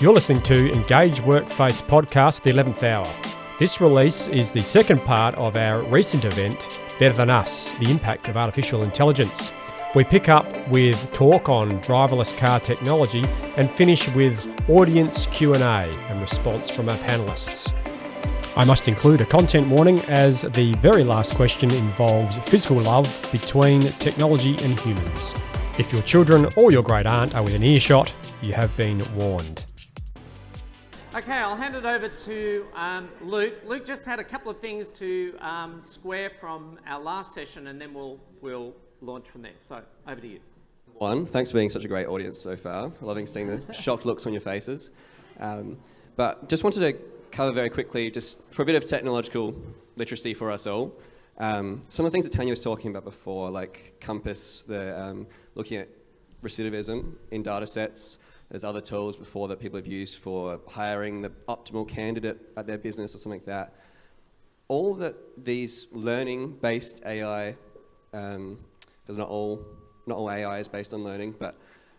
You're listening to Engage Workface Podcast, The 11th Hour. This release is the second part of our recent event, Better Than Us, The Impact of Artificial Intelligence. We pick up with talk on driverless car technology and finish with audience Q&A and response from our panellists. I must include a content warning as the very last question involves physical love between technology and humans. If your children or your great aunt are within earshot, you have been warned. Okay, I'll hand it over to Luke. Luke just had a couple of things to square from our last session, and then we'll launch from there. So, over to you. One, thanks for being such a great audience so far. Loving seeing the shocked looks on your faces. But just wanted to cover very quickly, just for a bit of technological literacy for us all, some of the things that Tanya was talking about before, like Compass, looking at recidivism in data sets. There's other tools before that people have used for hiring the optimal candidate at their business or something like that. All that these learning-based AI, because not all AI is based on learning, but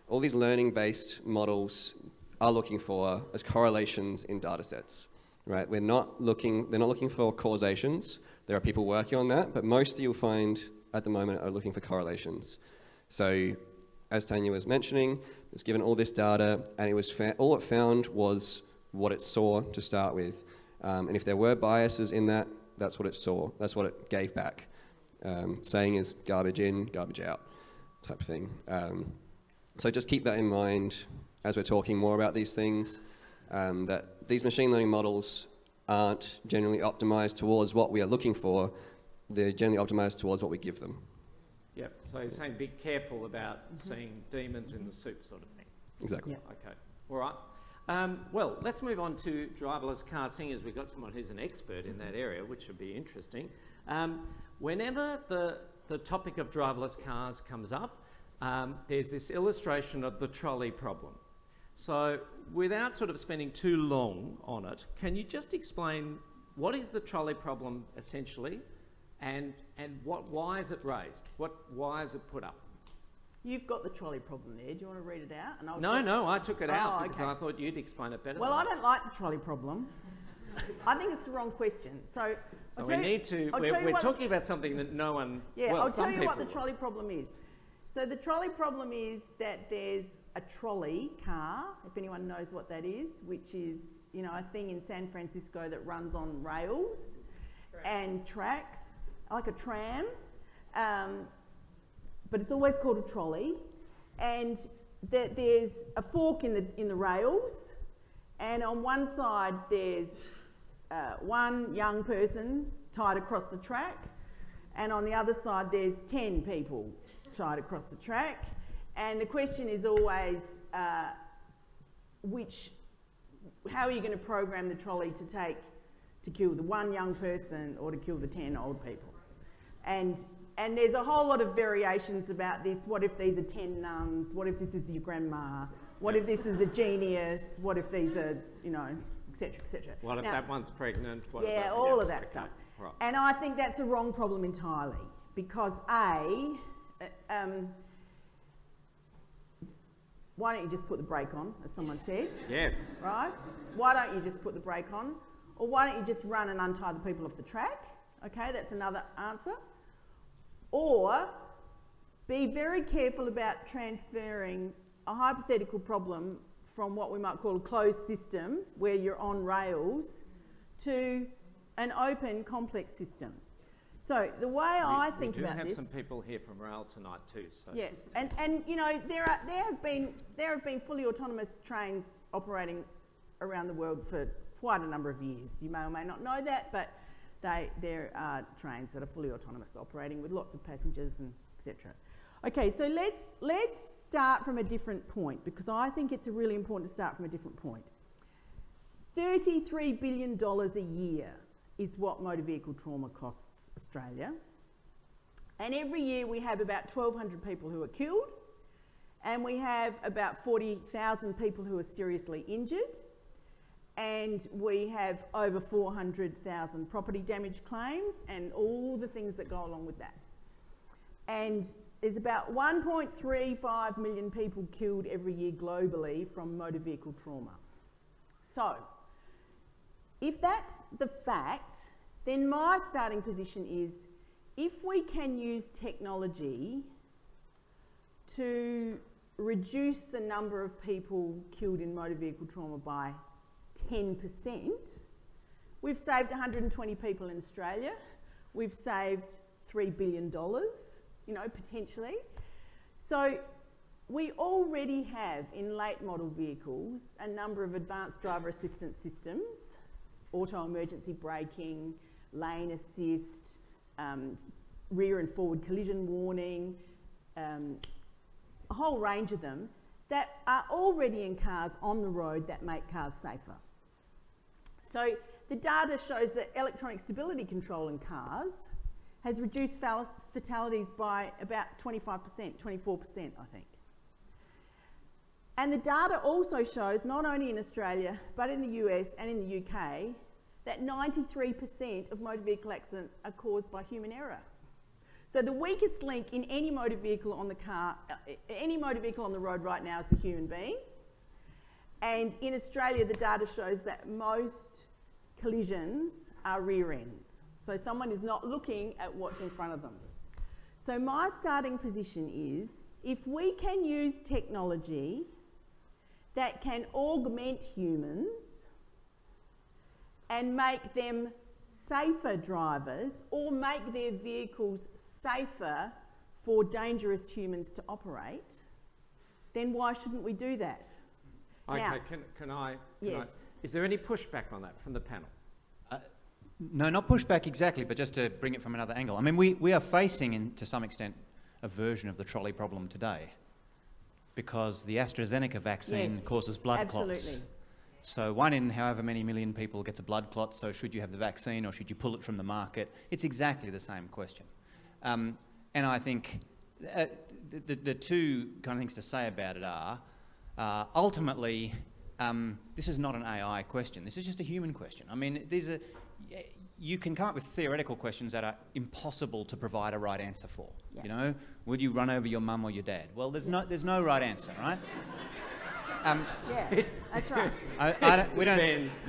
all these learning-based models are looking for as correlations in data sets, right? They're not looking for causations. There are people working on that, but most that you'll find at the moment are looking for correlations. So, as Tanya was mentioning, it's given all this data, and all it found was what it saw to start with. And if there were biases in that, that's what it saw. That's what it gave back. Saying is garbage in, garbage out type of thing. So just keep that in mind as we're talking more about these things, that these machine learning models aren't generally optimized towards what we are looking for. They're generally optimized towards what we give them. Yep, so you're saying be careful about seeing demons in the soup sort of thing. Exactly. Yep. Okay, all right. Well, let's move on to driverless car, seeing as we've got someone who's an expert in that area, which would be interesting. Whenever the topic of driverless cars comes up, there's this illustration of the trolley problem. So without sort of spending too long on it, can you just explain what is the trolley problem essentially? And why is it raised? Why is it put up? You've got the trolley problem there. Do you want to read it out? And I took it out because I thought you'd explain it better. Well, I don't like the trolley problem. I think it's the wrong question. So we need to. We're talking about something that no one. Yeah, well, I'll tell you what the trolley problem is. So the trolley problem is that there's a trolley car, if anyone knows what that is, which is a thing in San Francisco that runs on rails and tracks. Like a tram, but it's always called a trolley. And there's a fork in the rails, and on one side there's one young person tied across the track, and on the other side there's 10 people tied across the track. And the question is always, how are you going to program the trolley to kill the one young person or to kill the 10 old people? And there's a whole lot of variations about this. What if these are 10 nuns? What if this is your grandma? What if this is a genius? What if these are, et cetera, et cetera. What if that one's pregnant? All of that stuff. Right. And I think that's a wrong problem entirely because why don't you just put the brake on, as someone said? Yes. Right? Why don't you just put the brake on? Or why don't you just run and untie the people off the track? Okay, that's another answer. Or be very careful about transferring a hypothetical problem from what we might call a closed system, where you're on rails, to an open, complex system. So the way I think about this... We do have some people here from rail tonight too, so... Yeah, and there have been fully autonomous trains operating around the world for quite a number of years. You may or may not know that, but... There are trains that are fully autonomous operating with lots of passengers and etc. Okay, so let's start from a different point because I think it's really important to start from a different point. $33 billion a year is what motor vehicle trauma costs Australia. And every year we have about 1,200 people who are killed and we have about 40,000 people who are seriously injured. And we have over 400,000 property damage claims and all the things that go along with that. And there's about 1.35 million people killed every year globally from motor vehicle trauma. So, if that's the fact, then my starting position is, if we can use technology to reduce the number of people killed in motor vehicle trauma by 10%, we've saved 120 people in Australia, we've saved $3 billion, you know, potentially. So we already have in late model vehicles a number of advanced driver assistance systems, auto emergency braking, lane assist, rear and forward collision warning, a whole range of them that are already in cars on the road that make cars safer. So the data shows that electronic stability control in cars has reduced fatalities by about 25%, 24%, I think. And the data also shows, not only in Australia, but in the US and in the UK, that 93% of motor vehicle accidents are caused by human error. So the weakest link in any motor vehicle on the road right now is the human being. And in Australia, the data shows that most collisions are rear ends. So someone is not looking at what's in front of them. So my starting position is, if we can use technology that can augment humans and make them safer drivers, or make their vehicles safer for dangerous humans to operate, then why shouldn't we do that? Okay, now, can I? Is there any pushback on that from the panel? No, not pushback exactly, but just to bring it from another angle. I mean, we are facing, to some extent, a version of the trolley problem today, because the AstraZeneca vaccine causes blood clots. So one in however many million people gets a blood clot, so should you have the vaccine or should you pull it from the market? It's exactly the same question. And I think the two kind of things to say about it are, ultimately, this is not an AI question. This is just a human question. I mean, you can come up with theoretical questions that are impossible to provide a right answer for. Yeah. You know, would you run over your mum or your dad? Well, there's no right answer, right? Yeah, that's right. We don't.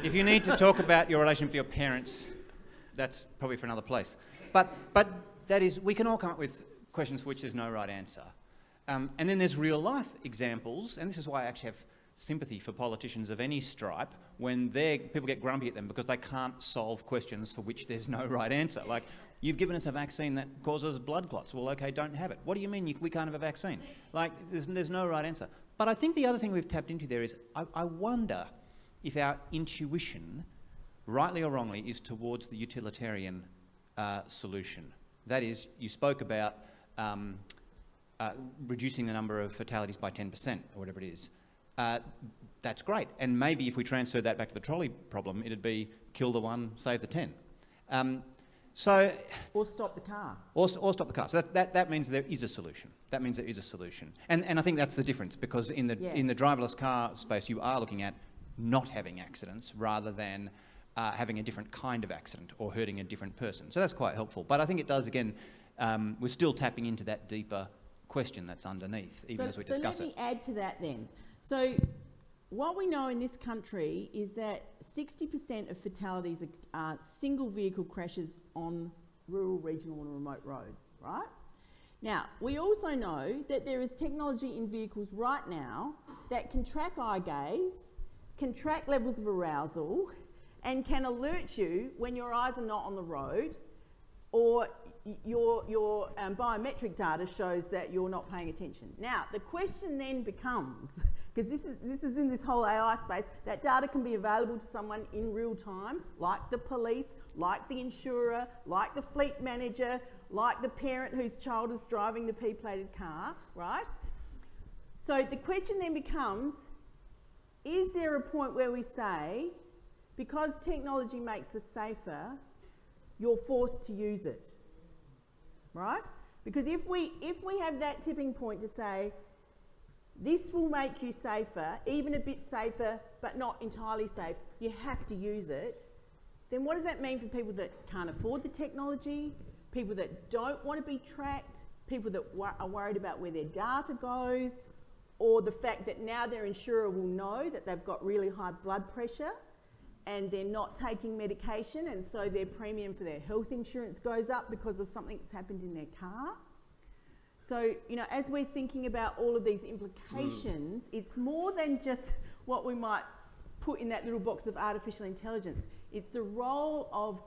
If you need to talk about your relationship with your parents, that's probably for another place. But that is, we can all come up with questions for which there's no right answer. And then there's real life examples, and this is why I actually have sympathy for politicians of any stripe when people get grumpy at them because they can't solve questions for which there's no right answer. Like, you've given us a vaccine that causes blood clots. Well, okay, don't have it. What do you mean we can't have a vaccine? Like, there's no right answer. But I think the other thing we've tapped into there is, I wonder if our intuition, rightly or wrongly, is towards the utilitarian solution. That is, you spoke about reducing the number of fatalities by 10% or whatever it is. That's great, and maybe if we transferred that back to the trolley problem, it'd be kill the one, save the 10. Or stop the car. Or stop the car. So that means there is a solution. That means there is a solution. And I think that's the difference, because in the driverless car space, you are looking at not having accidents rather than having a different kind of accident or hurting a different person. So that's quite helpful. But I think it does, again, we're still tapping into that deeper question that's underneath, even as we discuss it. So let me add to that then. So what we know in this country is that 60% of fatalities are single vehicle crashes on rural, regional and remote roads, right? Now, we also know that there is technology in vehicles right now that can track eye gaze, can track levels of arousal and can alert you when your eyes are not on the road, or your biometric data shows that you're not paying attention. Now, the question then becomes, because this is in this whole AI space, that data can be available to someone in real time, like the police, like the insurer, like the fleet manager, like the parent whose child is driving the P-plated car, right? So the question then becomes, is there a point where we say, because technology makes us safer, you're forced to use it, right? Because if we have that tipping point to say, this will make you safer, even a bit safer, but not entirely safe, you have to use it, then what does that mean for people that can't afford the technology, people that don't want to be tracked, people that are worried about where their data goes, or the fact that now their insurer will know that they've got really high blood pressure and they're not taking medication, and so their premium for their health insurance goes up because of something that's happened in their car. So, you know, as we're thinking about all of these implications, it's more than just what we might put in that little box of artificial intelligence. It's the role of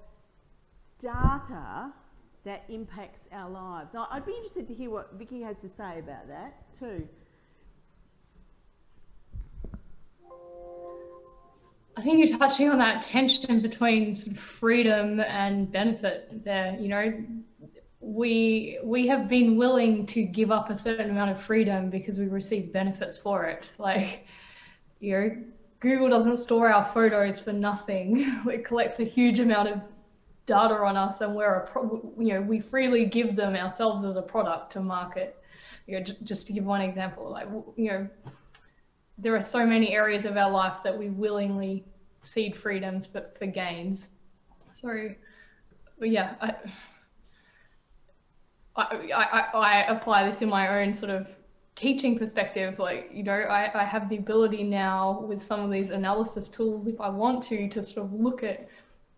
data that impacts our lives. Now, I'd be interested to hear what Vicky has to say about that too. I think you're touching on that tension between sort of freedom and benefit there. You know, we have been willing to give up a certain amount of freedom because we receive benefits for it. Like, you know, Google doesn't store our photos for nothing. It collects a huge amount of data on us, and we're a we freely give them ourselves as a product to market. You know, just to give one example, like, you know, there are so many areas of our life that we willingly cede freedoms but for gains. So yeah, I apply this in my own sort of teaching perspective. Like, you know, I have the ability now with some of these analysis tools, if I want to sort of look at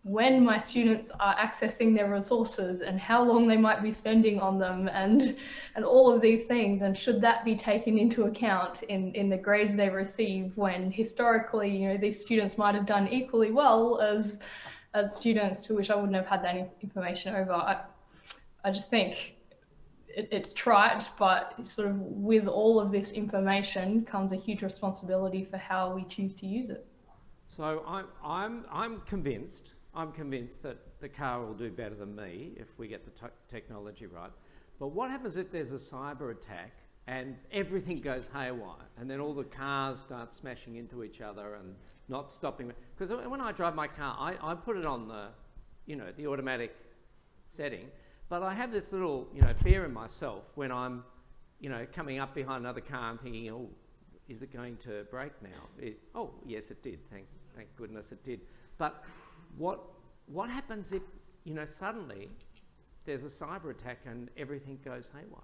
when my students are accessing their resources and how long they might be spending on them and all of these things, and should that be taken into account in the grades they receive, when historically, you know, these students might have done equally well as students to which I wouldn't have had that information over. I just think it's trite, but sort of with all of this information comes a huge responsibility for how we choose to use it. So I'm convinced that the car will do better than me if we get the technology right. But what happens if there's a cyber attack and everything goes haywire, and then all the cars start smashing into each other and not stopping? Because when I drive my car, I put it on the, you know, the automatic setting, but I have this little, you know, fear in myself when I'm, you know, coming up behind another car and thinking, oh, is it going to break now? Oh, yes, it did. Thank goodness it did. But what happens if, you know, suddenly there's a cyber attack and everything goes haywire?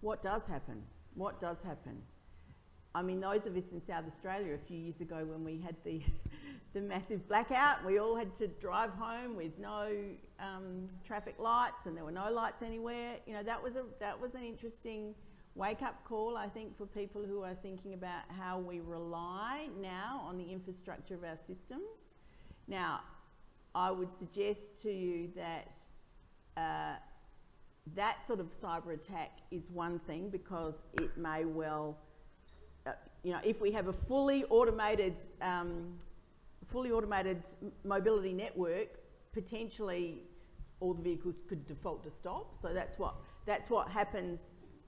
What does happen? What does happen? I mean, those of us in South Australia a few years ago when we had the, the massive blackout, we all had to drive home with no traffic lights, and there were no lights anywhere. You know, that was an interesting wake-up call, I think, for people who are thinking about how we rely now on the infrastructure of our systems. Now, I would suggest to you that that sort of cyber attack is one thing, because it may well, you know, if we have a fully automated mobility network, potentially all the vehicles could default to stop. So that's what happens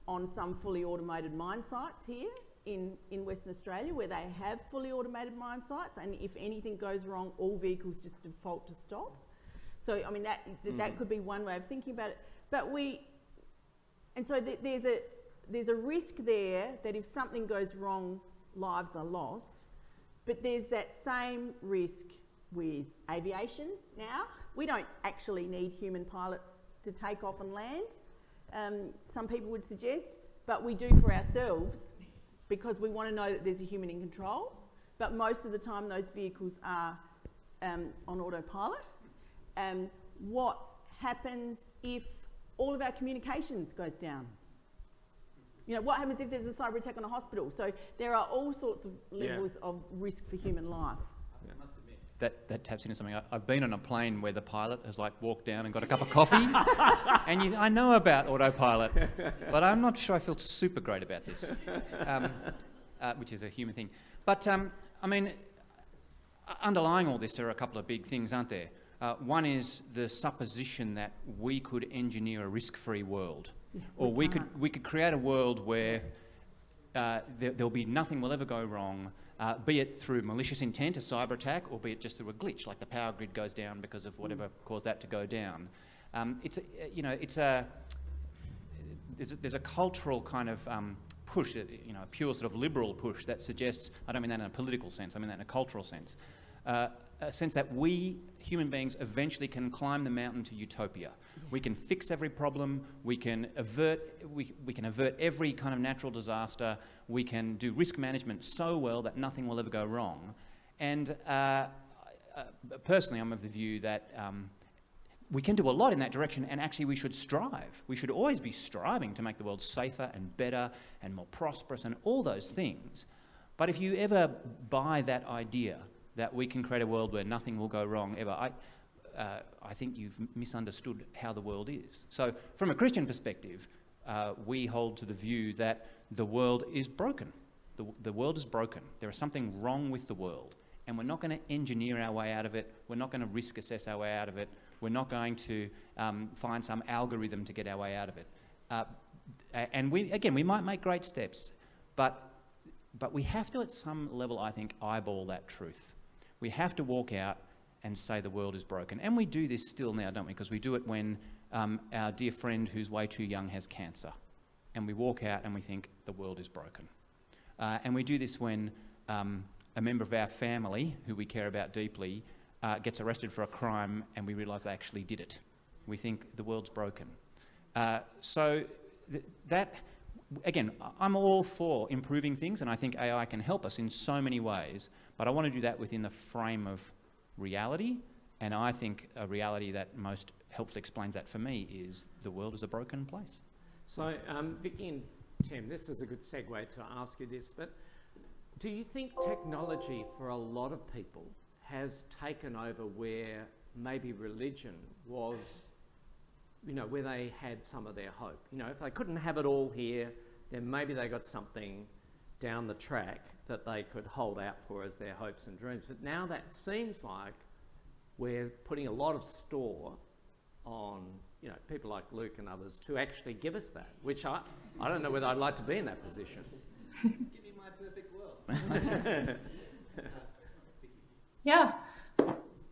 on some fully automated mine sites here in Western Australia, where they have fully automated mine sites, and if anything goes wrong, all vehicles just default to stop. So I mean, that could be one way of thinking about it. But there's a risk there that if something goes wrong, lives are lost. But there's that same risk with aviation now. We don't actually need human pilots to take off and land, some people would suggest, but we do for ourselves, because we want to know that there's a human in control. But most of the time those vehicles are on autopilot. What happens if all of our communications goes down? You know, what happens if there's a cyber attack on a hospital? So there are all sorts of levels of risk for human life. Yeah. I must admit, that taps into something. I've been on a plane where the pilot has like walked down and got a cup of coffee. And I know about autopilot, but I'm not sure I feel super great about this, which is a human thing. But I mean, underlying all this, there are a couple of big things, aren't there? One is the supposition that we could engineer a risk-free world. Yeah, or we could create a world where there'll be nothing will ever go wrong, be it through malicious intent, a cyber attack, or be it just through a glitch, like the power grid goes down because of whatever caused that to go down. There's a cultural kind of push, you know, a pure sort of liberal push that suggests, I don't mean that in a political sense, I mean that in a cultural sense, a sense that we human beings eventually can climb the mountain to utopia. We can fix every problem, we can avert every kind of natural disaster, we can do risk management so well that nothing will ever go wrong. And personally, I'm of the view that we can do a lot in that direction, and actually we should strive. We should always be striving to make the world safer and better and more prosperous and all those things. But if you ever buy that idea that we can create a world where nothing will go wrong ever, I think you've misunderstood how the world is. So from a Christian perspective, we hold to the view that the world is broken. The world is broken. There is something wrong with the world, and we're not going to engineer our way out of it. We're not going to risk assess our way out of it. We're not going to find some algorithm to get our way out of it. And we might make great steps, but we have to at some level, I think, eyeball that truth. We have to walk out and say the world is broken. And we do this still now, don't we? Because we do it when our dear friend who's way too young has cancer. And we walk out and we think the world is broken. And we do this when a member of our family, who we care about deeply, gets arrested for a crime and we realise they actually did it. We think the world's broken. Again, I'm all for improving things, and I think AI can help us in so many ways, but I want to do that within the frame of reality, and I think a reality that most helpfully explains that for me is the world is a broken place. So, Vicky and Tim, this is a good segue to ask you this, but do you think technology for a lot of people has taken over where maybe religion was, you know, where they had some of their hope? You know, if they couldn't have it all here, then maybe they got something down the track that they could hold out for as their hopes and dreams. But now that seems like we're putting a lot of store on, you know, people like Luke and others to actually give us that, which I don't know whether I'd like to be in that position. Give me my perfect world. Yeah.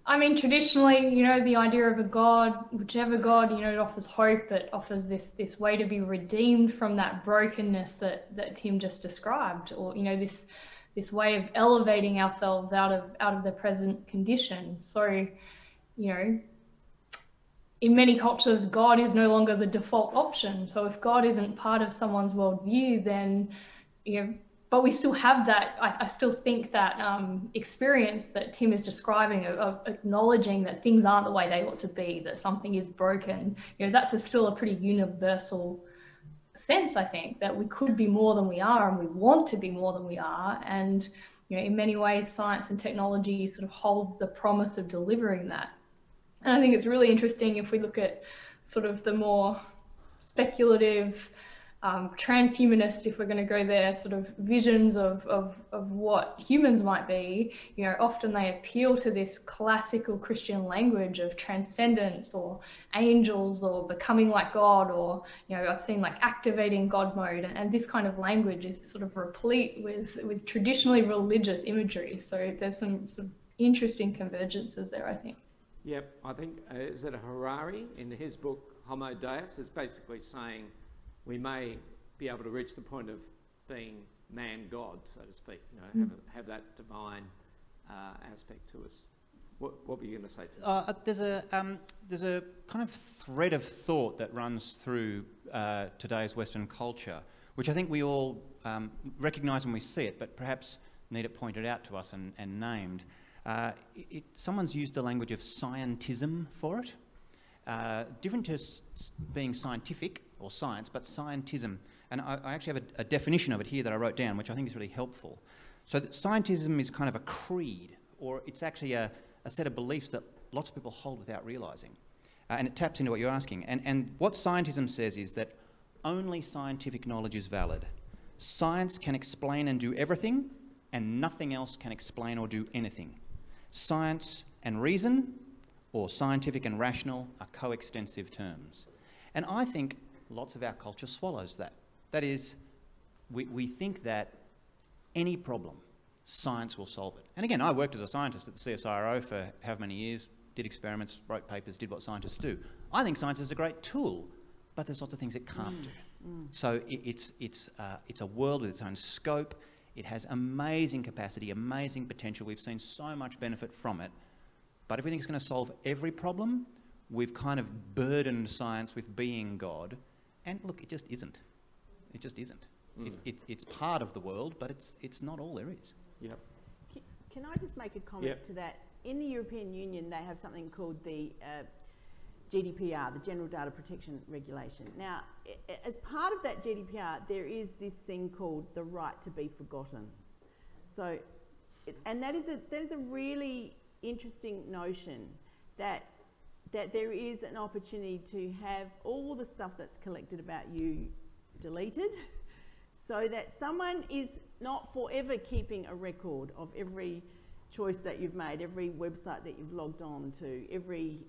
I mean, traditionally, you know, the idea of a God, whichever God, you know, it offers hope, it offers this way to be redeemed from that brokenness that Tim just described, or, you know, this way of elevating ourselves out of the present condition. So, you know, in many cultures, God is no longer the default option. So if God isn't part of someone's worldview, then, you know, but we still have that, I still think that experience that Tim is describing of acknowledging that things aren't the way they ought to be, that something is broken, you know, that's still a pretty universal sense, I think, that we could be more than we are and we want to be more than we are. And, you know, in many ways, science and technology sort of hold the promise of delivering that. And I think it's really interesting if we look at sort of the more speculative, transhumanist, if we're going to go there, sort of visions of what humans might be, you know, often they appeal to this classical Christian language of transcendence or angels or becoming like God, or, you know, I've seen like activating God mode, and this kind of language is sort of replete with traditionally religious imagery. So there's some interesting convergences there, I think. Yep, I think, is it Harari in his book, Homo Deus, is basically saying, we may be able to reach the point of being man-God, so to speak, you know, have that divine aspect to us. What were you going to say to that? There's a kind of thread of thought that runs through today's Western culture, which I think we all recognise when we see it, but perhaps need it pointed out to us and named. Someone's used the language of scientism for it, different to being scientific, or science, but scientism. And I actually have a definition of it here that I wrote down, which I think is really helpful. So that scientism is kind of a creed, or it's actually a set of beliefs that lots of people hold without realising. And it taps into what you're asking. And what scientism says is that only scientific knowledge is valid. Science can explain and do everything, and nothing else can explain or do anything. Science and reason, or scientific and rational, are coextensive terms. And I think lots of our culture swallows that. That is, we think that any problem, science will solve it. And again, I worked as a scientist at the CSIRO for how many years, did experiments, wrote papers, did what scientists do. I think science is a great tool, but there's lots of things it can't do. So it's a world with its own scope. It has amazing capacity, amazing potential. We've seen so much benefit from it, But if we think it's going to solve every problem, we've kind of burdened science with being God. And look, it just isn't. It just isn't. Mm. It's part of the world, but it's not all there is. Yeah. Can I just make a comment to that? In the European Union, they have something called the GDPR, the General Data Protection Regulation. Now, as part of that GDPR, there is this thing called the right to be forgotten. So, and that is a really interesting notion, that there is an opportunity to have all the stuff that's collected about you deleted, so that someone is not forever keeping a record of every choice that you've made, every website that you've logged on to, every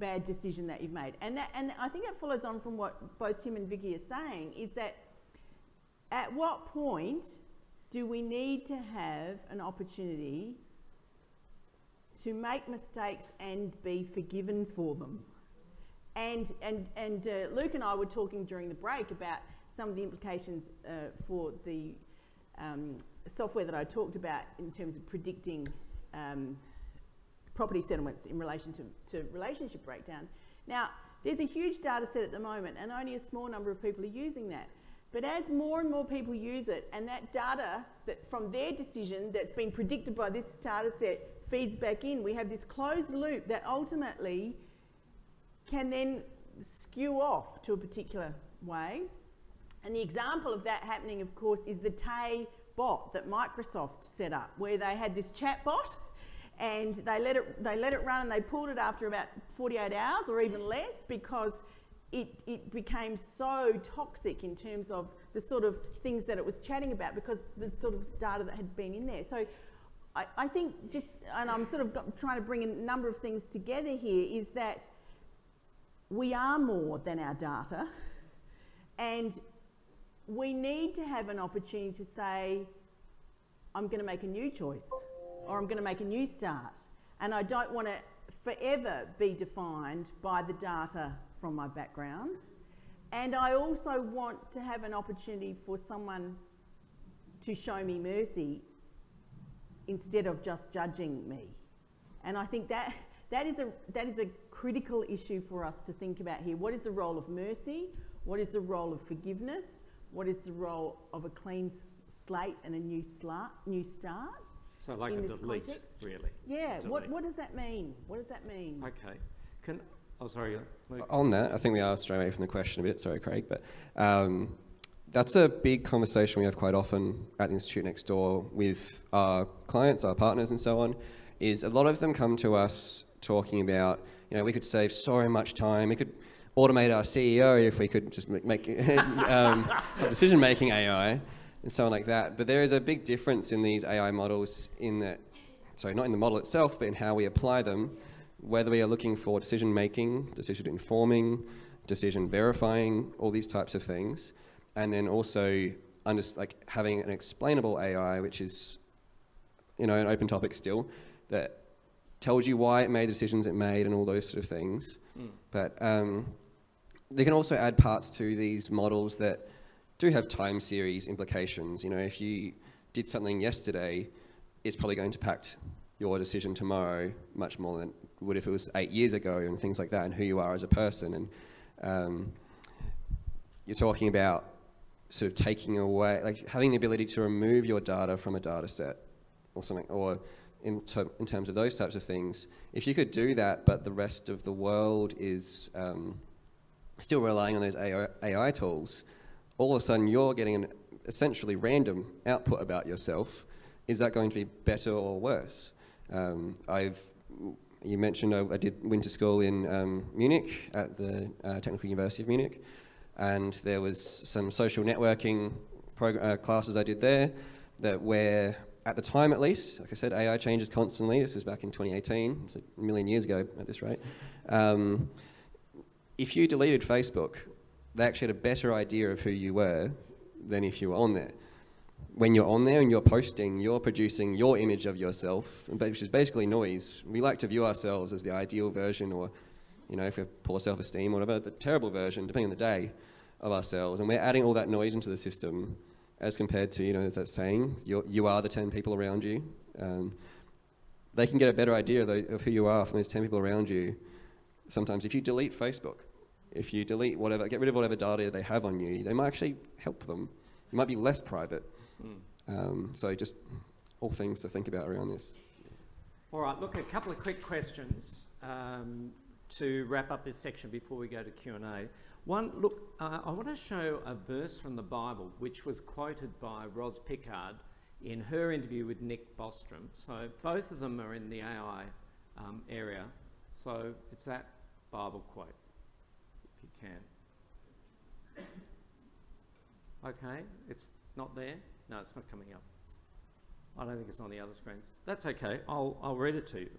bad decision that you've made. And I think that follows on from what both Tim and Vicky are saying, is that at what point do we need to have an opportunity to make mistakes and be forgiven for them? And Luke and I were talking during the break about some of the implications for the software that I talked about in terms of predicting property settlements in relation to relationship breakdown. Now, there's a huge data set at the moment and only a small number of people are using that. But as more and more people use it, and that data that from their decision that's been predicted by this data set feeds back in, we have this closed loop that ultimately can then skew off to a particular way. And the example of that happening, of course, is the Tay bot that Microsoft set up, where they had this chat bot and they let it run, and they pulled it after about 48 hours or even less, because it became so toxic in terms of the sort of things that it was chatting about, because the sort of data that had been in there. So I think just, and I'm sort of trying to bring a number of things together here, is that we are more than our data, and we need to have an opportunity to say, I'm going to make a new choice, or I'm going to make a new start, and I don't want to forever be defined by the data from my background. And I also want to have an opportunity for someone to show me mercy instead of just judging me. And I think that is a critical issue for us to think about here. What is the role of mercy? What is the role of forgiveness? What is the role of a clean slate and a new start? So like in a delete, context? Really. Yeah, delete. What does that mean? What does that mean? Okay. Sorry, Luke. On that, I think we are straying away from the question a bit, sorry Craig, but that's a big conversation we have quite often at the Institute Next Door with our clients, our partners and so on, is a lot of them come to us talking about, you know, we could save so much time, we could automate our CEO if we could just make decision-making AI and so on like that. But there is a big difference in these AI models in that, sorry, not in the model itself, but in how we apply them, whether we are looking for decision-making, decision-informing, decision-verifying, all these types of things. And then also having an explainable AI, which is, you know, an open topic still, that tells you why it made the decisions it made and all those sort of things. Mm. But they can also add parts to these models that do have time series implications. You know, if you did something yesterday, it's probably going to impact your decision tomorrow much more than it would if it was 8 years ago, and things like that, and who you are as a person. And you're talking about sort of taking away, like having the ability to remove your data from a data set or something, or in terms of those types of things. If you could do that, but the rest of the world is still relying on those AI tools, all of a sudden you're getting an essentially random output about yourself. Is that going to be better or worse? You mentioned I did winter school in Munich at the Technical University of Munich, and there was some social networking classes I did there that were, at the time at least, like I said, AI changes constantly. This was back in 2018, it's a million years ago at this rate. If you deleted Facebook, they actually had a better idea of who you were than if you were on there. When you're on there and you're posting, you're producing your image of yourself, which is basically noise. We like to view ourselves as the ideal version, or, you know, if we have poor self-esteem or whatever, the terrible version, depending on the day, of ourselves. And we're adding all that noise into the system as compared to, you know, there's that saying, you are the 10 people around you. they can get a better idea of who you are from those 10 people around you. Sometimes if you delete Facebook, if you delete whatever, get rid of whatever data they have on you, they might actually help them. You might be less private. So just all things to think about around this. All right, look, a couple of quick questions to wrap up this section before we go to Q&A. One, look, I want to show a verse from the Bible which was quoted by Roz Picard in her interview with Nick Bostrom. So both of them are in the AI area. So it's that Bible quote, if you can. Okay, it's not there. No, it's not coming up. I don't think it's on the other screens. That's okay, I'll read it to you.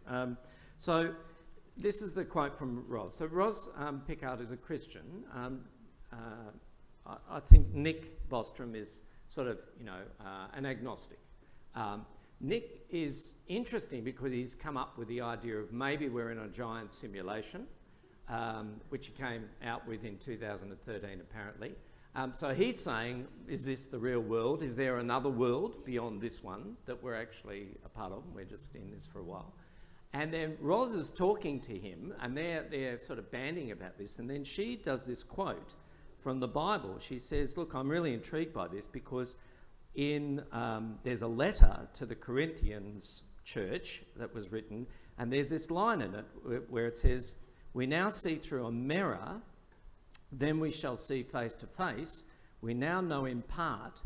So this is the quote from Roz. So Roz Picard is a Christian. I think Nick Bostrom is sort of, you know, an agnostic. Nick is interesting because he's come up with the idea of maybe we're in a giant simulation, which he came out with in 2013 apparently. So he's saying, is this the real world? Is there another world beyond this one that we're actually a part of? We're just in this for a while. And then Roz is talking to him and they're sort of banding about this, and then she does this quote from the Bible. She says, look, I'm really intrigued by this because in there's a letter to the Corinthians church that was written, and there's this line in it where it says, we now see through a mirror, then we shall see face to face. We now know in part,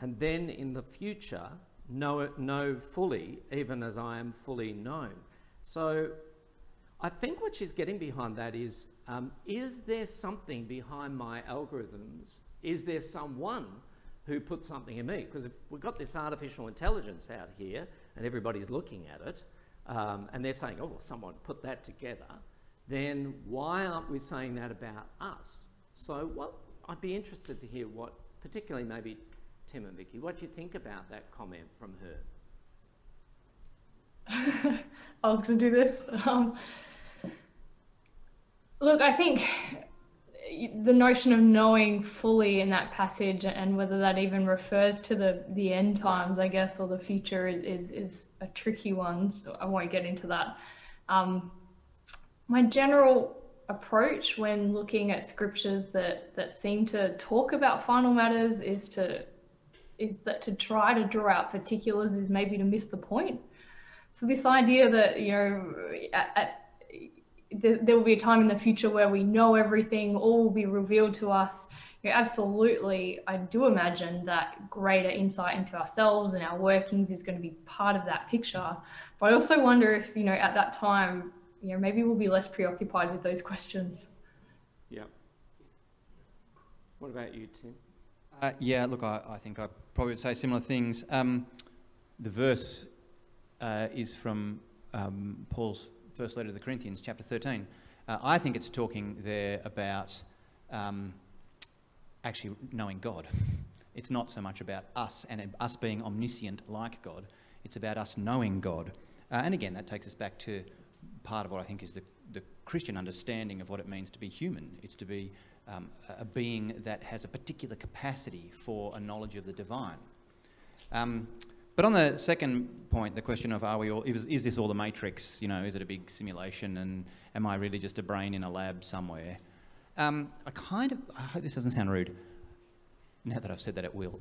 and then in the future know fully, even as I am fully known. So I think what she's getting behind that is there something behind my algorithms? Is there someone who put something in me? Because if we've got this artificial intelligence out here and everybody's looking at it, and they're saying, oh, well, someone put that together, then why aren't we saying that about us? So what, I'd be interested to hear what, particularly maybe Tim and Vicky, what do you think about that comment from her? I was going to do this. Look, I think the notion of knowing fully in that passage, and whether that even refers to the end times, I guess, or the future is a tricky one, so I won't get into that. My general approach when looking at scriptures that seem to talk about final matters is to try to draw out particulars is maybe to miss the point. So this idea that, you know, there will be a time in the future where we know everything, all will be revealed to us. You know, absolutely, I do imagine that greater insight into ourselves and our workings is going to be part of that picture. But I also wonder if, you know, at that time, you know, maybe we'll be less preoccupied with those questions. Yeah. What about you, Tim? Yeah, look, I think I probably would say similar things. The verse is from Paul's first letter to the Corinthians, chapter 13. I think it's talking there about actually knowing God. It's not so much about us and us being omniscient like God. It's about us knowing God. And again, that takes us back to part of what I think is the Christian understanding of what it means to be human. It's to be a being that has a particular capacity for a knowledge of the divine. But on the second point, the question of is this all the Matrix? You know, is it a big simulation, and am I really just a brain in a lab somewhere? I hope this doesn't sound rude. Now that I've said that, it will.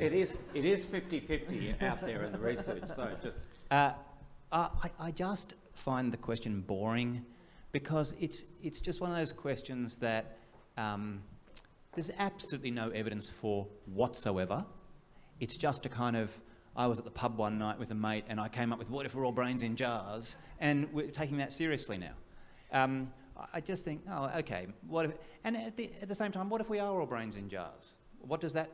It is 50-50 out there in the research, so just... I just find the question boring, because it's just one of those questions that there's absolutely no evidence for whatsoever. It's just a kind of, I was at the pub one night with a mate and I came up with, what if we're all brains in jars? And we're taking that seriously now. I just think, oh, okay, what if, and at the same time, what if we are all brains in jars? What does that,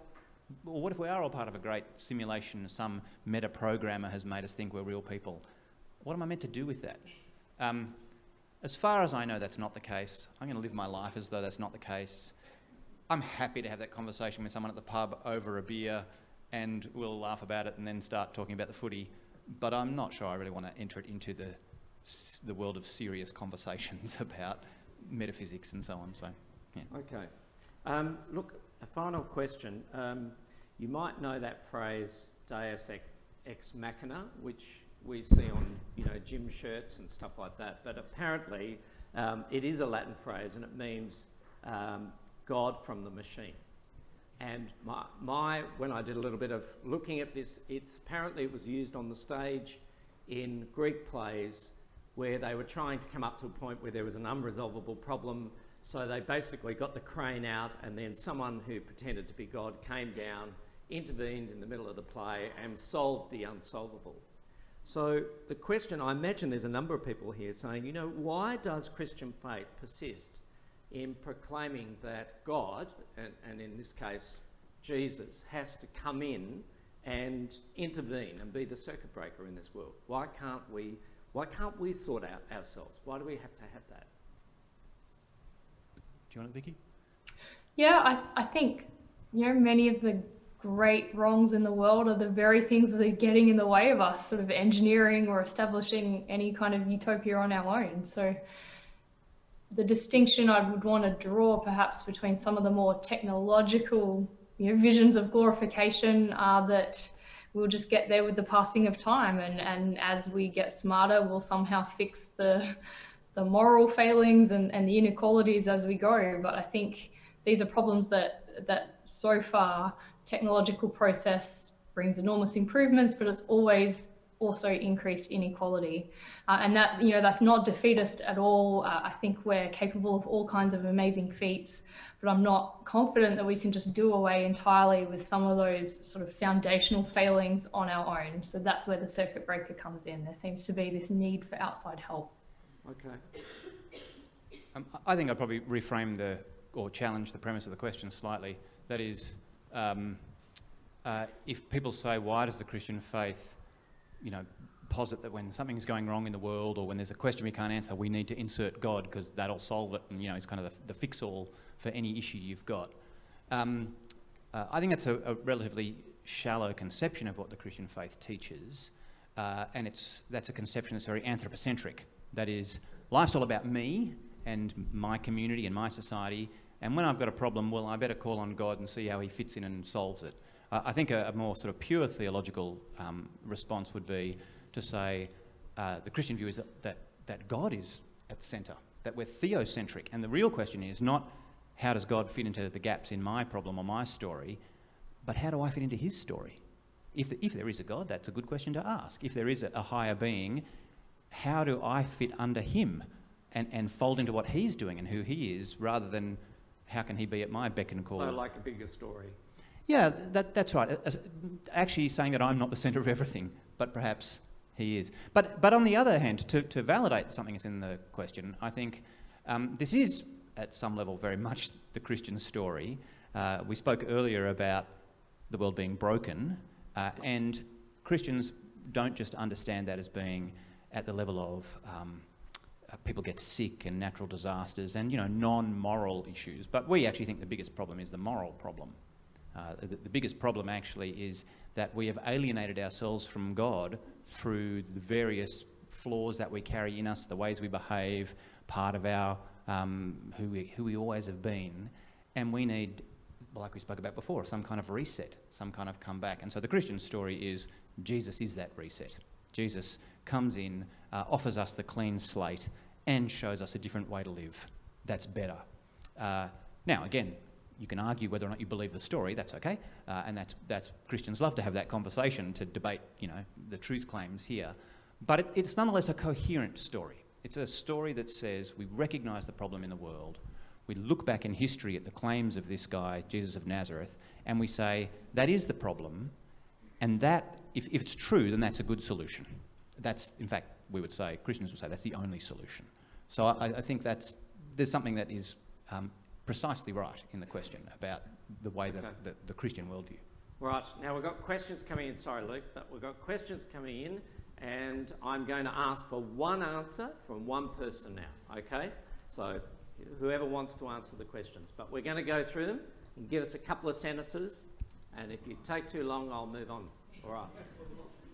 or what if we are all part of a great simulation, some meta-programmer has made us think we're real people? What am I meant to do with that? As far as I know, that's not the case. I'm going to live my life as though that's not the case. I'm happy to have that conversation with someone at the pub over a beer, and we'll laugh about it and then start talking about the footy. But I'm not sure I really want to enter it into the world of serious conversations about metaphysics and so on. So, yeah. Okay. Look, a final question. You might know that phrase, Deus ex machina, which we see on, you know, gym shirts and stuff like that. But apparently it is a Latin phrase and it means God from the machine. And when I did a little bit of looking at this, it's apparently it was used on the stage in Greek plays where they were trying to come up to a point where there was an unresolvable problem. So they basically got the crane out and then someone who pretended to be God came down, intervened in the middle of the play and solved the unsolvable. So the question, I imagine there's a number of people here saying, you know, why does Christian faith persist in proclaiming that God, and in this case, Jesus, has to come in and intervene and be the circuit breaker in this world? Why can't we sort out ourselves? Why do we have to have that? Do you want it, Vicky? Yeah, I think, you know, many of the great wrongs in the world are the very things that are getting in the way of us sort of engineering or establishing any kind of utopia on our own. So the distinction I would want to draw perhaps between some of the more technological, you know, visions of glorification are that we'll just get there with the passing of time, and as we get smarter we'll somehow fix the moral failings and the inequalities as we go. But I think these are problems that so far technological process brings enormous improvements, but it's always also increased inequality, and that, you know, that's not defeatist at all. I think we're capable of all kinds of amazing feats, but I'm not confident that we can just do away entirely with some of those sort of foundational failings on our own. So that's where the circuit breaker comes in. There seems to be this need for outside help. Okay. I think I'd probably reframe or challenge the premise of the question slightly. That is, if people say, why does the Christian faith, you know, posit that when something's going wrong in the world or when there's a question we can't answer, we need to insert God because that'll solve it, and, you know, it's kind of the fix-all for any issue you've got. I think that's a relatively shallow conception of what the Christian faith teaches, and that's a conception that's very anthropocentric. That is, life's all about me and my community and my society, and when I've got a problem, well, I better call on God and see how he fits in and solves it. I think a more sort of pure theological response would be to say the Christian view is that God is at the centre, that we're theocentric, and the real question is not how does God fit into the gaps in my problem or my story, but how do I fit into his story? If there is a God, that's a good question to ask. If there is a higher being, how do I fit under him and fold into what he's doing and who he is, rather than how can he be at my beck and call? So like a bigger story. Yeah, that's right. Actually saying that I'm not the centre of everything, but perhaps he is. But on the other hand, to validate something that's in the question, I think this is, at some level, very much the Christian story. We spoke earlier about the world being broken, and Christians don't just understand that as being at the level of people get sick and natural disasters and, you know, non-moral issues, but we actually think the biggest problem is the moral problem. The biggest problem actually is that we have alienated ourselves from God through the various flaws that we carry in us, the ways we behave, part of our who we always have been, and we need, like we spoke about before, some kind of reset, some kind of comeback. And so the Christian story is Jesus is that reset. Jesus comes in, offers us the clean slate, and shows us a different way to live. That's better. Now, again, you can argue whether or not you believe the story. That's okay, and that's Christians love to have that conversation to debate, you know, the truth claims here. But it's nonetheless a coherent story. It's a story that says we recognise the problem in the world, we look back in history at the claims of this guy, Jesus of Nazareth, and we say that is the problem, and that if it's true, then that's a good solution. That's, in fact, we would say, Christians would say that's the only solution. So I think there's something that is precisely right in the question about the way that the Christian worldview. Right, now we've got questions coming in. Sorry, Luke, but we've got questions coming in, and I'm going to ask for one answer from one person now, okay? So whoever wants to answer the questions, but we're going to go through them and give us a couple of sentences, and if you take too long, I'll move on. All right.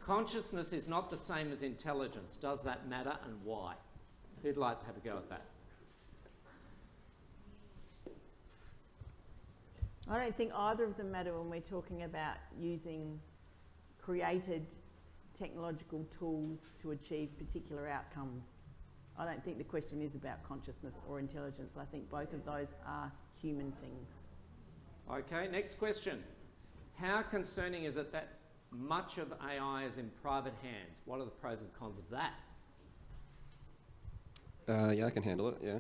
Consciousness is not the same as intelligence. Does that matter, and why? Who'd like to have a go at that? I don't think either of them matter when we're talking about using created technological tools to achieve particular outcomes. I don't think the question is about consciousness or intelligence. I think both of those are human things. Okay, next question. How concerning is it that much of AI is in private hands? What are the pros and cons of that? Yeah, I can handle it, yeah.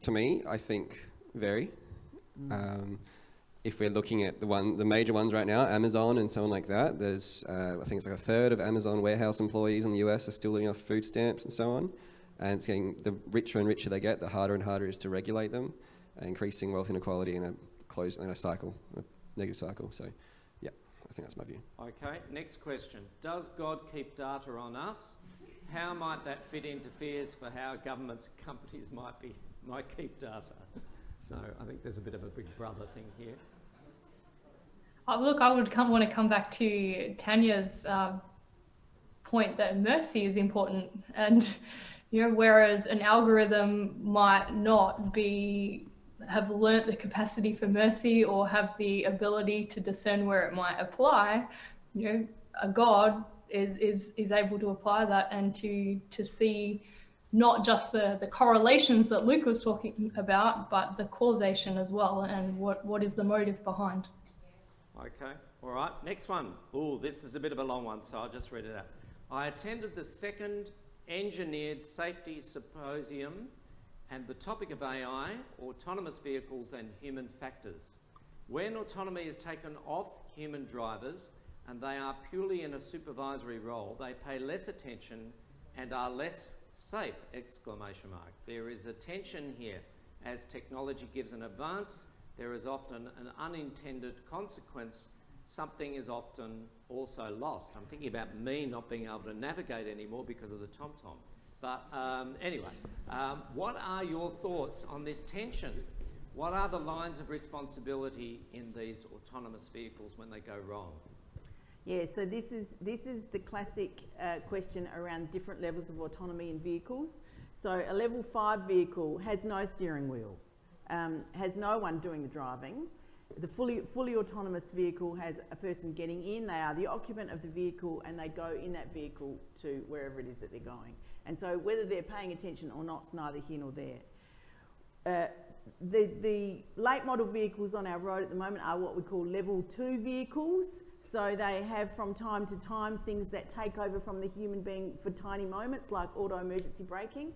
To me, I think very. If we're looking at the major ones right now, Amazon and someone like that, there's, I think it's like a third of Amazon warehouse employees in the US are still living off food stamps and so on. And it's getting, the richer and richer they get, the harder and harder it is to regulate them, increasing wealth inequality in a cycle, a negative cycle. So yeah, I think that's my view. Okay, next question. Does God keep data on us? How might that fit into fears for how governments and companies might keep data? So I think there's a bit of a big brother thing here. Oh, look, I would want to come back to Tanya's point that mercy is important, and whereas an algorithm might not have learnt the capacity for mercy or have the ability to discern where it might apply, a God is able to apply that and to see not just the correlations that Luke was talking about, but the causation as well, and what is the motive behind. Okay, all right, next one. Oh, this is a bit of a long one, so I'll just read it out. I attended the second Engineered Safety Symposium, and the topic of AI, autonomous vehicles and human factors. When autonomy is taken off human drivers and they are purely in a supervisory role, they pay less attention and are less safe, ! There is a tension here. As technology gives an advance, there is often an unintended consequence. Something is often also lost. I'm thinking about me not being able to navigate anymore because of the TomTom. But anyway, what are your thoughts on this tension? What are the lines of responsibility in these autonomous vehicles when they go wrong? Yeah, so this is the classic question around different levels of autonomy in vehicles. So a level 5 vehicle has no steering wheel, has no one doing the driving. The fully autonomous vehicle has a person getting in. They are the occupant of the vehicle, and they go in that vehicle to wherever it is that they're going. And so whether they're paying attention or not is neither here nor there. The late model vehicles on our road at the moment are what we call level 2 vehicles. So they have from time to time things that take over from the human being for tiny moments, like auto emergency braking.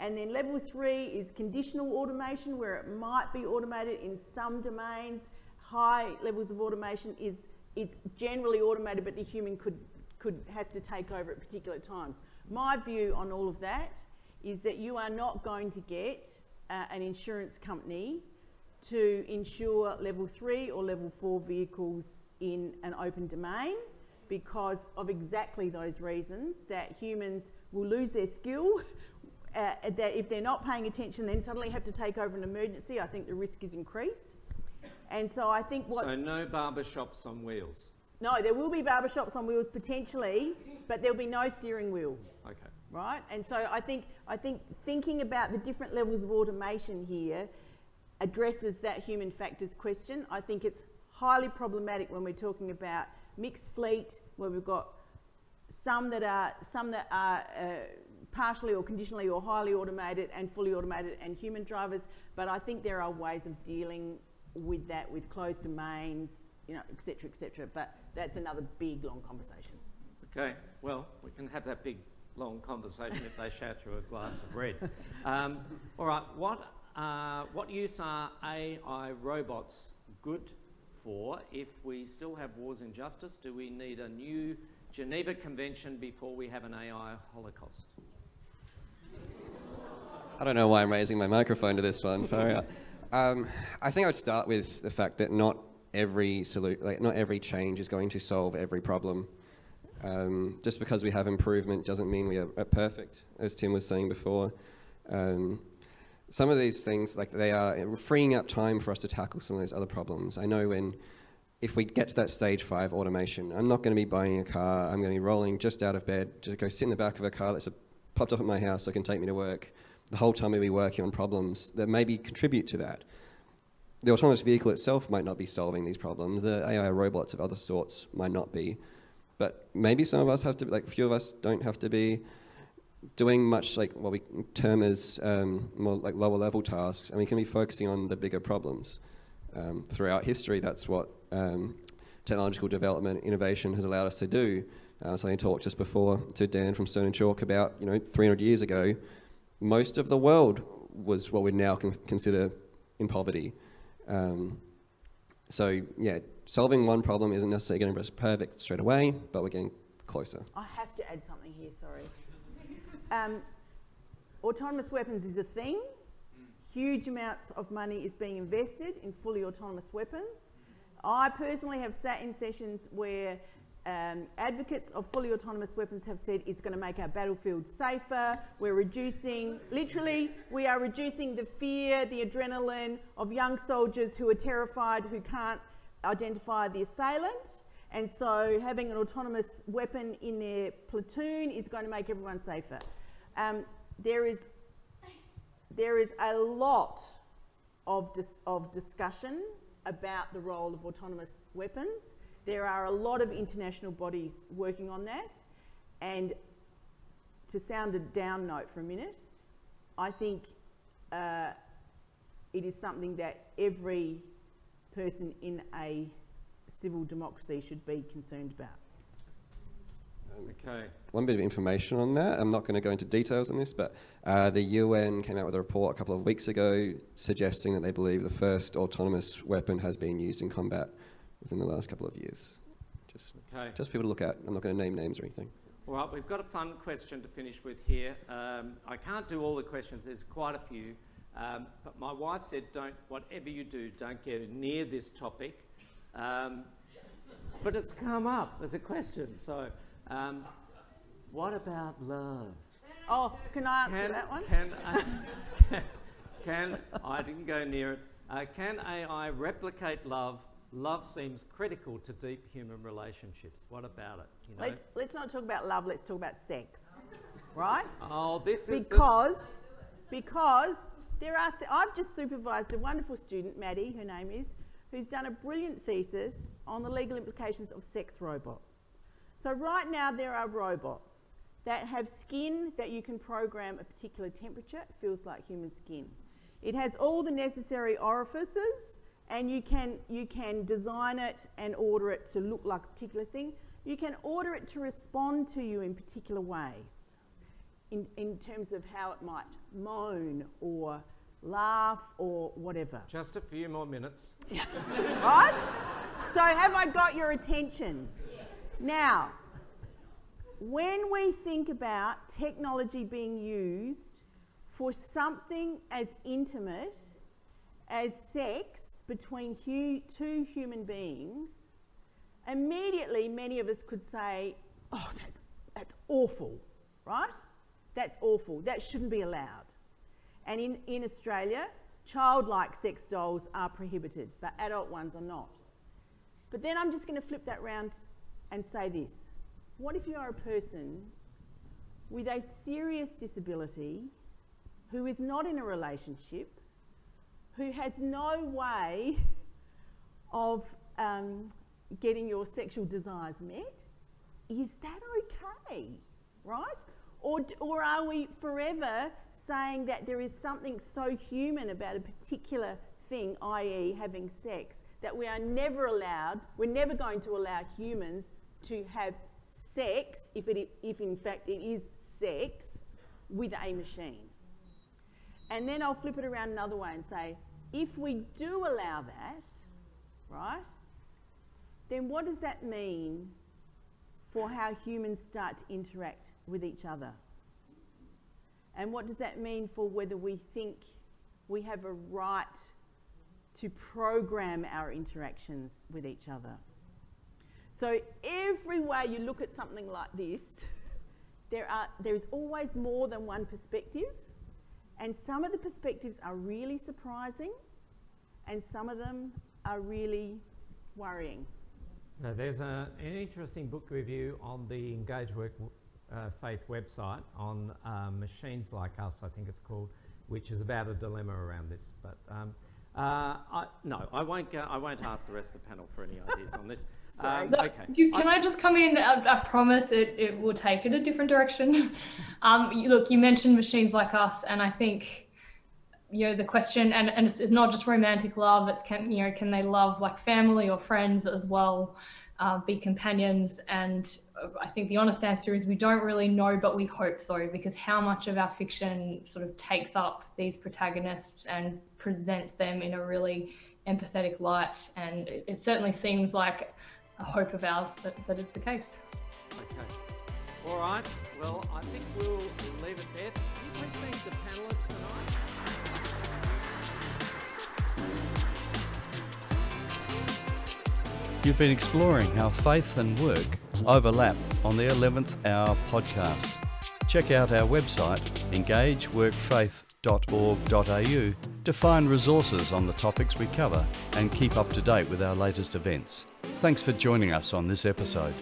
And then level 3 is conditional automation, where it might be automated in some domains. High levels of automation it's generally automated, but the human has to take over at particular times. My view on all of that is that you are not going to get an insurance company to insure level 3 or level 4 vehicles in an open domain, because of exactly those reasons, that humans will lose their skill. That if they're not paying attention, then suddenly have to take over an emergency. I think the risk is increased. And so I think what... So no barbershops on wheels? No, there will be barbershops on wheels potentially, but there'll be no steering wheel. Okay. Right? And so I think thinking about the different levels of automation here addresses that human factors question. I think it's highly problematic when we're talking about mixed fleet, where we've got some that are partially or conditionally or highly automated and fully automated and human drivers. But I think there are ways of dealing with that with closed domains, et cetera, et cetera. But that's another big, long conversation. Okay, well, we can have that big, long conversation if they shout you a glass of red. All right, what use are AI robots good for if we still have wars and injustice? Do we need a new Geneva Convention before we have an AI holocaust? I don't know why I'm raising my microphone to this one. I think I would start with the fact that not every change is going to solve every problem. Just because we have improvement doesn't mean we are perfect, as Tim was saying before. Some of these things, like, they are freeing up time for us to tackle some of those other problems. I know if we get to that stage 5 automation, I'm not going to be buying a car. I'm going to be rolling just out of bed to go sit in the back of a car that's popped up at my house that can take me to work. The whole time we'll be working on problems that maybe contribute to that. The autonomous vehicle itself might not be solving these problems. The AI robots of other sorts might not be. But maybe some of us have to, like few of us don't have to be doing much like what we term as more like lower level tasks, and we can be focusing on the bigger problems. Throughout history, that's what technological development, innovation has allowed us to do. So I talked just before to Dan from Stone and Chalk about, 300 years ago, most of the world was what we now consider in poverty. So yeah, solving one problem isn't necessarily going to be perfect straight away, but we're getting closer. I have to add something here, sorry. Autonomous weapons is a thing. Huge amounts of money is being invested in fully autonomous weapons. I personally have sat in sessions where advocates of fully autonomous weapons have said it's going to make our battlefield safer, we're reducing, literally, we are reducing the fear, the adrenaline of young soldiers who are terrified, who can't identify the assailant. And so having an autonomous weapon in their platoon is going to make everyone safer. There is a lot of discussion about the role of autonomous weapons. There are a lot of international bodies working on that, and to sound a down note for a minute, I think it is something that every person in a civil democracy should be concerned about. Okay. One bit of information on that. I'm not going to go into details on this, but the UN came out with a report a couple of weeks ago suggesting that they believe the first autonomous weapon has been used in combat within the last couple of years. Just people to look at. I'm not going to name names or anything. All right, we've got a fun question to finish with here. I can't do all the questions. There's quite a few. But my wife said, whatever you do, don't get near this topic. But it's come up as a question. So what about love? Oh, can I answer that one? I didn't go near it. Can AI replicate love? Love seems critical to deep human relationships. What about it? Let's not talk about love, let's talk about sex. Right? Oh, this is because there are, I've just supervised a wonderful student, Maddie, her name is, who's done a brilliant thesis on the legal implications of sex robots. So right now there are robots that have skin that you can program a particular temperature, it feels like human skin. It has all the necessary orifices, and you can design it and order it to look like a particular thing. You can order it to respond to you in particular ways, in terms of how it might moan or laugh or whatever. Just a few more minutes. Right? So have I got your attention? Yes. Now, when we think about technology being used for something as intimate as sex, between two human beings, immediately many of us could say, oh, that's awful, right? That's awful, that shouldn't be allowed. And in Australia, childlike sex dolls are prohibited, but adult ones are not. But then I'm just going to flip that round and say this. What if you are a person with a serious disability who is not in a relationship, who has no way of getting your sexual desires met? Is that okay, right? Or are we forever saying that there is something so human about a particular thing, i.e. having sex, that we are never allowed, we're never going to allow humans to have sex, if in fact it is sex, with a machine? And then I'll flip it around another way and say, if we do allow that, right, then what does that mean for how humans start to interact with each other? And what does that mean for whether we think we have a right to program our interactions with each other? So every way you look at something like this, there is always more than one perspective. And some of the perspectives are really surprising, and some of them are really worrying. Now, there's an interesting book review on the Engage Workface website on Machines Like Us, I think it's called, which is about a dilemma around this. But I won't ask the rest of the panel for any ideas on this. Okay. Can I just come in? I promise it will take it a different direction. Look, you mentioned Machines Like Us, and I think, you know, the question, and it's not just romantic love, it's can they love like family or friends as well, be companions? And I think the honest answer is we don't really know, but we hope so, because how much of our fiction sort of takes up these protagonists and presents them in a really empathetic light, and it certainly seems like a hope of ours that is the case. Okay. All right. Well, I think we'll leave it there. Can you please thank the panelists tonight? You've been exploring how faith and work overlap on the 11th Hour podcast. Check out our website, engageworkfaith.org.au, to find resources on the topics we cover and keep up to date with our latest events. Thanks for joining us on this episode.